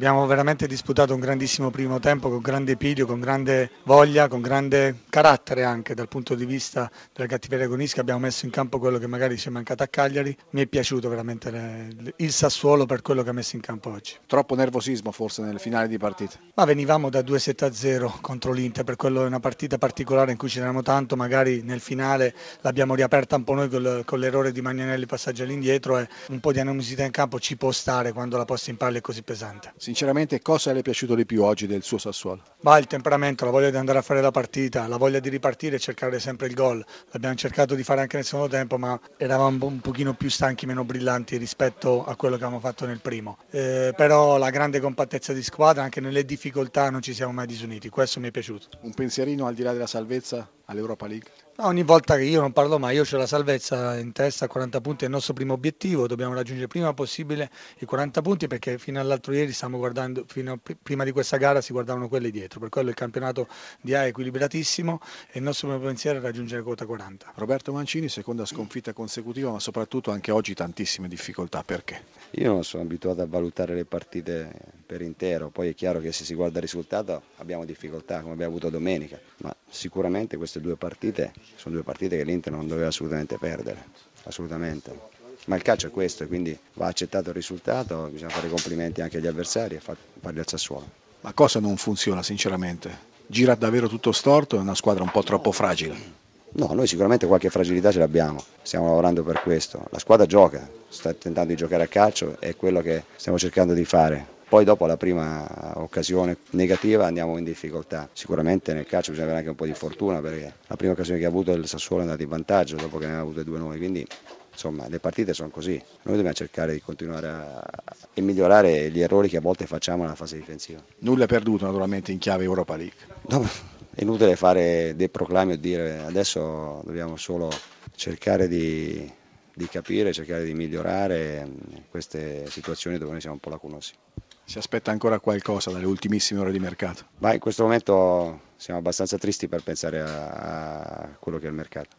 Abbiamo veramente disputato un grandissimo primo tempo con grande piglio, con grande voglia, con grande carattere anche dal punto di vista della cattiveria agonistica. Abbiamo messo in campo quello che magari ci è mancato a Cagliari. Mi è piaciuto veramente il Sassuolo per quello che ha messo in campo oggi. Troppo nervosismo forse nel finale di partita? Ma venivamo da 2-7-0 contro l'Inter, per quello è una partita particolare in cui ce n'erano tanto. Magari nel finale l'abbiamo riaperta un po' noi con l'errore di Magnanelli, passaggio all'indietro, e un po' di anomosità in campo ci può stare quando la posta in palla è così pesante. Sinceramente, cosa le è piaciuto di più oggi del suo Sassuolo? Ma il temperamento, la voglia di andare a fare la partita, la voglia di ripartire e cercare sempre il gol. L'abbiamo cercato di fare anche nel secondo tempo, ma eravamo un pochino più stanchi, meno brillanti rispetto a quello che avevamo fatto nel primo. Però la grande compattezza di squadra, anche nelle difficoltà non ci siamo mai disuniti, questo mi è piaciuto. Un pensierino al di là della salvezza all'Europa League? No, ogni volta che io non parlo mai, io ho la salvezza in testa, 40 punti è il nostro primo obiettivo, dobbiamo raggiungere prima possibile i 40 punti perché fino all'altro ieri stiamo guardando, prima di questa gara si guardavano quelli dietro, per quello il campionato di A è equilibratissimo e il nostro primo pensiero è raggiungere quota 40. Roberto Mancini, seconda sconfitta consecutiva, ma soprattutto anche oggi tantissime difficoltà, perché? Io non sono abituato a valutare le partite per intero, poi è chiaro che se si guarda il risultato abbiamo difficoltà come abbiamo avuto domenica, ma sicuramente queste due partite sono due partite che l'Inter non doveva assolutamente perdere, assolutamente. Ma il calcio è questo, quindi va accettato il risultato, bisogna fare complimenti anche agli avversari e farli al Sassuolo. Ma cosa non funziona sinceramente? Gira davvero tutto storto, è una squadra un po' troppo fragile? No, noi sicuramente qualche fragilità ce l'abbiamo, stiamo lavorando per questo. La squadra gioca, sta tentando di giocare a calcio, è quello che stiamo cercando di fare. Poi dopo la prima occasione negativa andiamo in difficoltà. Sicuramente nel calcio bisogna avere anche un po' di fortuna perché la prima occasione che ha avuto il Sassuolo è andata in vantaggio dopo che ne aveva avute due noi, quindi insomma le partite sono così. Noi dobbiamo cercare di continuare a migliorare gli errori che a volte facciamo nella fase difensiva. Nulla è perduto naturalmente in chiave Europa League. No, è inutile fare dei proclami o dire adesso dobbiamo solo cercare di capire, cercare di migliorare queste situazioni dove noi siamo un po' lacunosi. Si aspetta ancora qualcosa dalle ultimissime ore di mercato? Ma in questo momento siamo abbastanza tristi per pensare a quello che è il mercato.